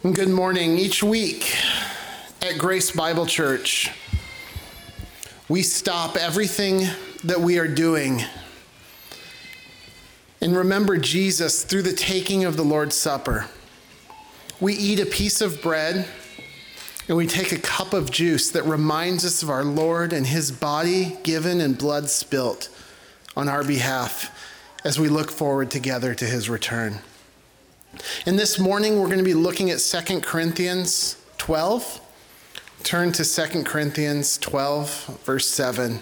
Good morning. Each week at Grace Bible Church, we stop everything that we are doing and remember Jesus through the taking of the Lord's Supper. We eat a piece of bread and we take a cup of juice that reminds us of our Lord and his body given and blood spilt on our behalf as we look forward together to his return. And this morning, we're going to be looking at 2 Corinthians 12. Turn to 2 Corinthians 12, verse 7.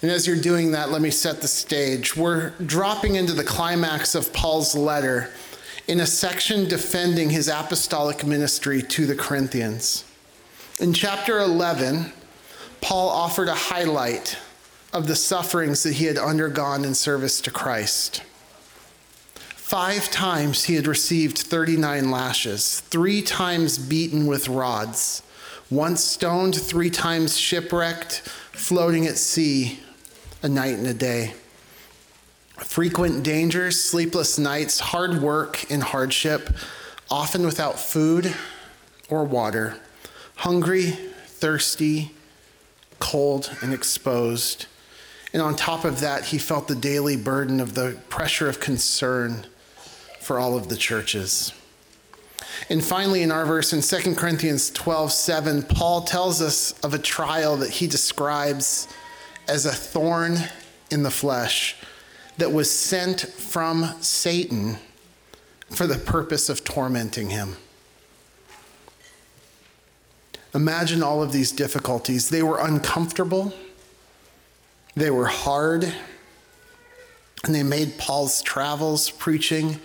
And as you're doing that, let me set the stage. We're dropping into the climax of Paul's letter in a section defending his apostolic ministry to the Corinthians. In chapter 11, Paul offered a highlight of the sufferings that he had undergone in service to Christ. 5 times he had received 39 lashes, 3 times beaten with rods, once stoned, 3 times shipwrecked, floating at sea a night and a day. Frequent dangers, sleepless nights, hard work and hardship, often without food or water, hungry, thirsty, cold, and exposed. And on top of that, he felt the daily burden of the pressure of concern for all of the churches. And finally, in our verse in 2 Corinthians 12:7, Paul tells us of a trial that he describes as a thorn in the flesh that was sent from Satan for the purpose of tormenting him. Imagine all of these difficulties. They were uncomfortable, they were hard, and they made Paul's travels, preaching,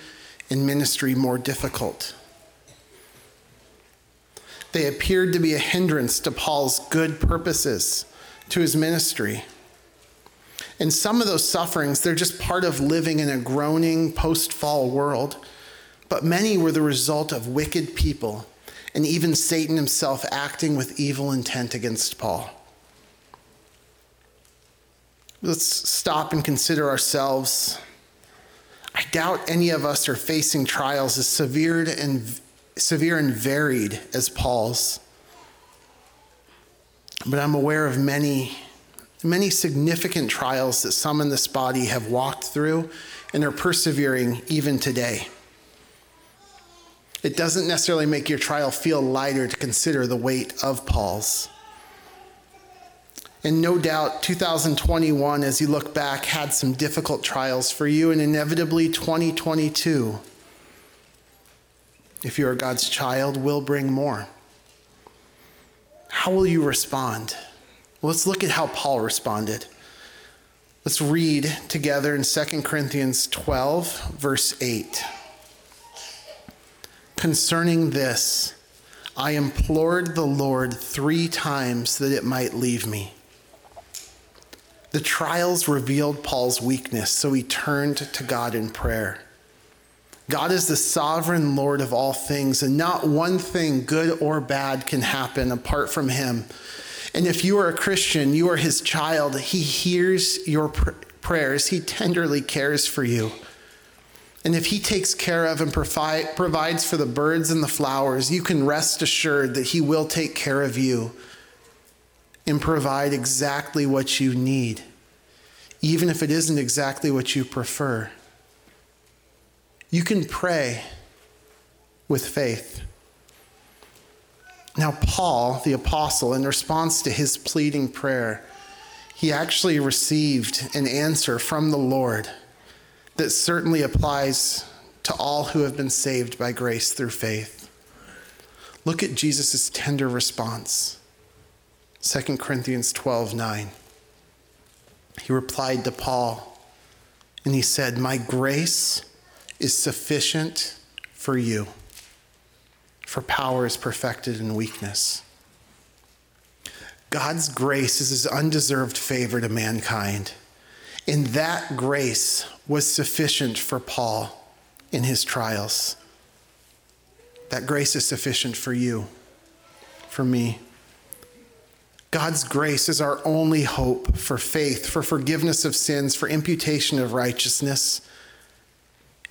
and ministry more difficult. They appeared to be a hindrance to Paul's good purposes, to his ministry. And some of those sufferings, they're just part of living in a groaning post-fall world, but many were the result of wicked people and even Satan himself acting with evil intent against Paul. Let's stop and consider ourselves. I doubt any of us are facing trials as severe and varied as Paul's. But I'm aware of many, many significant trials that some in this body have walked through and are persevering even today. It doesn't necessarily make your trial feel lighter to consider the weight of Paul's. And no doubt 2021, as you look back, had some difficult trials for you, and inevitably 2022, if you are God's child, will bring more. How will you respond? Well, let's look at how Paul responded. Let's read together in 2 Corinthians 12, verse 8. Concerning this, I implored the Lord 3 times that it might leave me. The trials revealed Paul's weakness, so he turned to God in prayer. God is the sovereign Lord of all things, and not one thing, good or bad, can happen apart from him. And if you are a Christian, you are his child. He hears your prayers. He tenderly cares for you. And if he takes care of and provides for the birds and the flowers, you can rest assured that he will take care of you and provide exactly what you need, even if it isn't exactly what you prefer. You can pray with faith. Now, Paul, the apostle, in response to his pleading prayer, he actually received an answer from the Lord that certainly applies to all who have been saved by grace through faith. Look at Jesus' tender response. 2 Corinthians 12:9. He replied to Paul, and he said, my grace is sufficient for you, for power is perfected in weakness. God's grace is his undeserved favor to mankind, and that grace was sufficient for Paul in his trials. That grace is sufficient for you, for me. God's grace is our only hope for faith, for forgiveness of sins, for imputation of righteousness.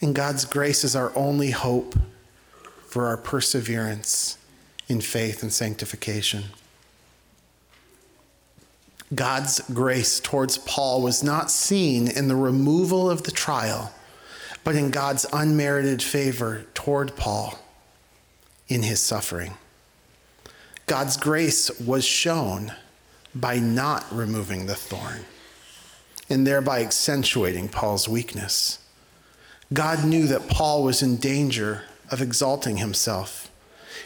And God's grace is our only hope for our perseverance in faith and sanctification. God's grace towards Paul was not seen in the removal of the trial, but in God's unmerited favor toward Paul in his suffering. God's grace was shown by not removing the thorn and thereby accentuating Paul's weakness. God knew that Paul was in danger of exalting himself,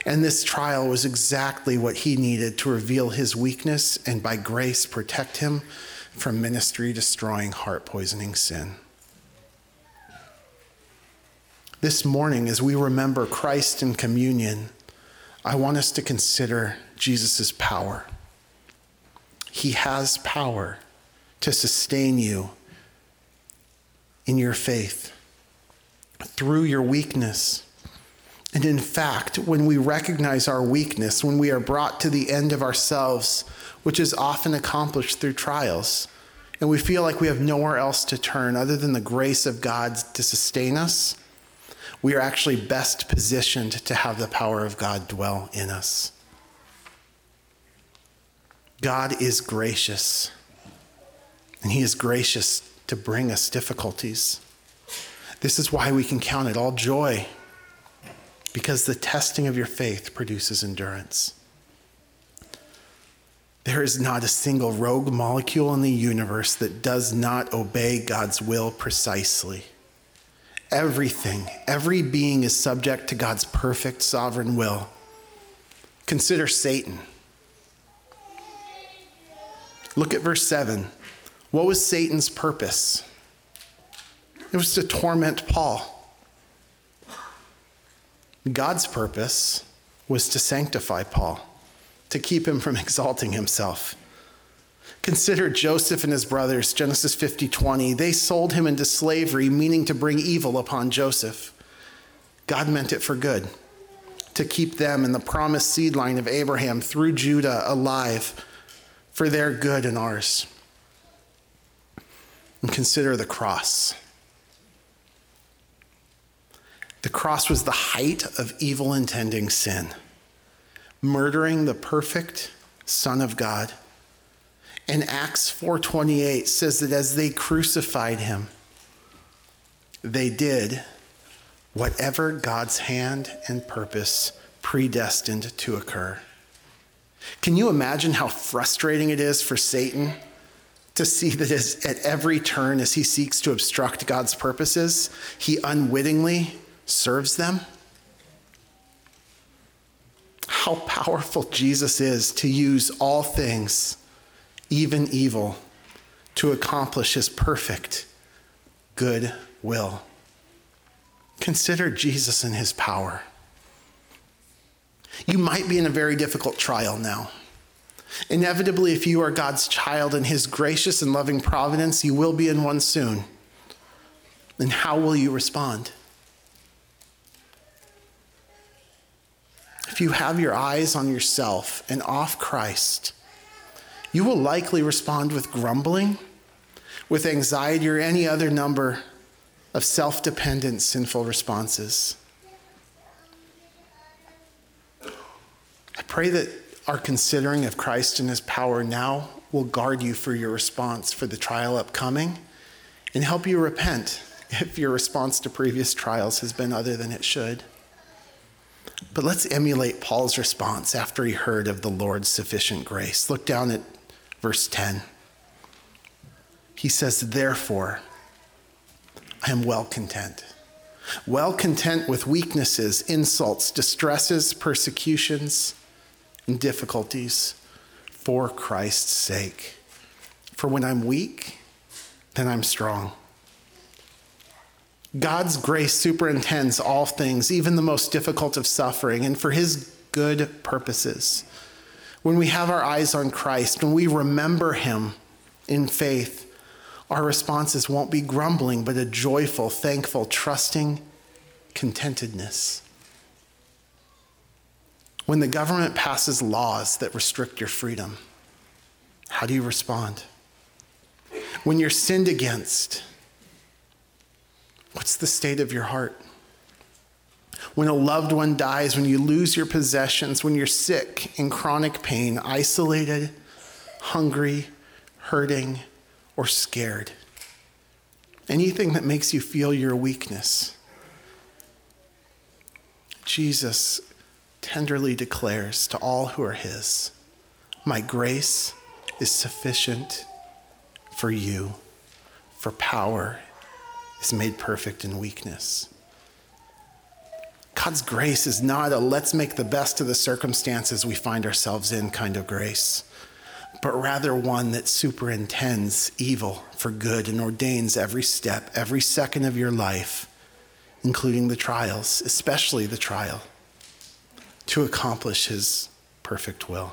and this trial was exactly what he needed to reveal his weakness and by grace protect him from ministry-destroying, heart-poisoning sin. This morning, as we remember Christ in communion, I want us to consider Jesus' power. He has power to sustain you in your faith, through your weakness. And in fact, when we recognize our weakness, when we are brought to the end of ourselves, which is often accomplished through trials, and we feel like we have nowhere else to turn other than the grace of God to sustain us, we are actually best positioned to have the power of God dwell in us. God is gracious, and he is gracious to bring us difficulties. This is why we can count it all joy, because the testing of your faith produces endurance. There is not a single rogue molecule in the universe that does not obey God's will precisely. Everything, every being is subject to God's perfect sovereign will. Consider Satan. Look at verse 7. What was Satan's purpose? It was to torment Paul. God's purpose was to sanctify Paul, to keep him from exalting himself. Consider Joseph and his brothers, Genesis 50:20. They sold him into slavery, meaning to bring evil upon Joseph. God meant it for good, to keep them in the promised seed line of Abraham through Judah alive for their good and ours. And consider the cross. The cross was the height of evil-intending sin, murdering the perfect Son of God. And Acts 4:28 says that as they crucified him, they did whatever God's hand and purpose predestined to occur. Can you imagine how frustrating it is for Satan to see that at every turn as he seeks to obstruct God's purposes, he unwittingly serves them? How powerful Jesus is to use all things, even evil, to accomplish his perfect good will. Consider Jesus and his power. You might be in a very difficult trial now. Inevitably, if you are God's child in his gracious and loving providence, you will be in one soon. And how will you respond? If you have your eyes on yourself and off Christ, you will likely respond with grumbling, with anxiety, or any other number of self-dependent, sinful responses. I pray that our considering of Christ and his power now will guard you for your response for the trial upcoming and help you repent if your response to previous trials has been other than it should. But let's emulate Paul's response after he heard of the Lord's sufficient grace. Look down at verse 10. He says, "Therefore, I am well content with weaknesses, insults, distresses, persecutions, and difficulties for Christ's sake. For when I'm weak, then I'm strong." God's grace superintends all things, even the most difficult of suffering, and for his good purposes. When we have our eyes on Christ, when we remember him in faith, our responses won't be grumbling, but a joyful, thankful, trusting contentedness. When the government passes laws that restrict your freedom, how do you respond? When you're sinned against, what's the state of your heart? when a loved one dies, when you lose your possessions, when you're sick, in chronic pain, isolated, hungry, hurting, or scared. Anything that makes you feel your weakness. Jesus tenderly declares to all who are his, my grace is sufficient for you, for power is made perfect in weakness. God's grace is not a let's make the best of the circumstances we find ourselves in kind of grace, but rather one that superintends evil for good and ordains every step, every second of your life, including the trials, especially the trial, to accomplish his perfect will.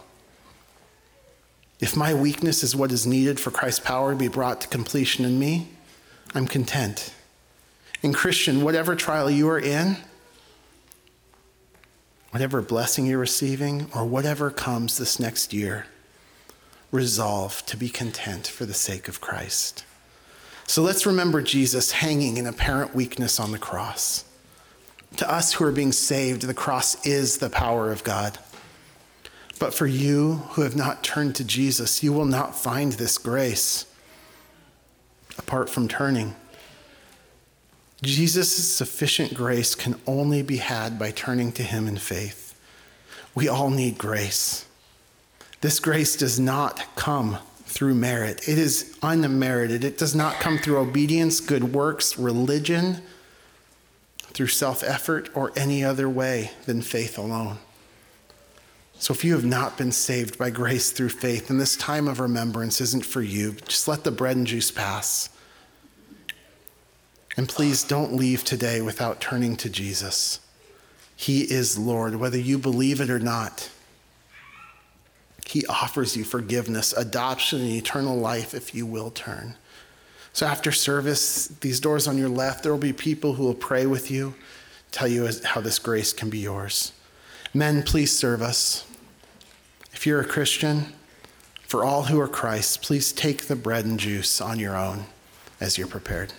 If my weakness is what is needed for Christ's power to be brought to completion in me, I'm content. And Christian, whatever trial you are in, whatever blessing you're receiving, or whatever comes this next year, resolve to be content for the sake of Christ. So let's remember Jesus hanging in apparent weakness on the cross. To us who are being saved, the cross is the power of God. But for you who have not turned to Jesus, you will not find this grace apart from turning. Jesus' sufficient grace can only be had by turning to him in faith. We all need grace. This grace does not come through merit. It is unmerited. It does not come through obedience, good works, religion, through self-effort, or any other way than faith alone. So if you have not been saved by grace through faith, and this time of remembrance isn't for you, just let the bread and juice pass. And please don't leave today without turning to Jesus. He is Lord, whether you believe it or not. He offers you forgiveness, adoption, and eternal life if you will turn. So after service, these doors on your left, there will be people who will pray with you, tell you how this grace can be yours. Men, please serve us. If you're a Christian, for all who are Christ, please take the bread and juice on your own as you're prepared.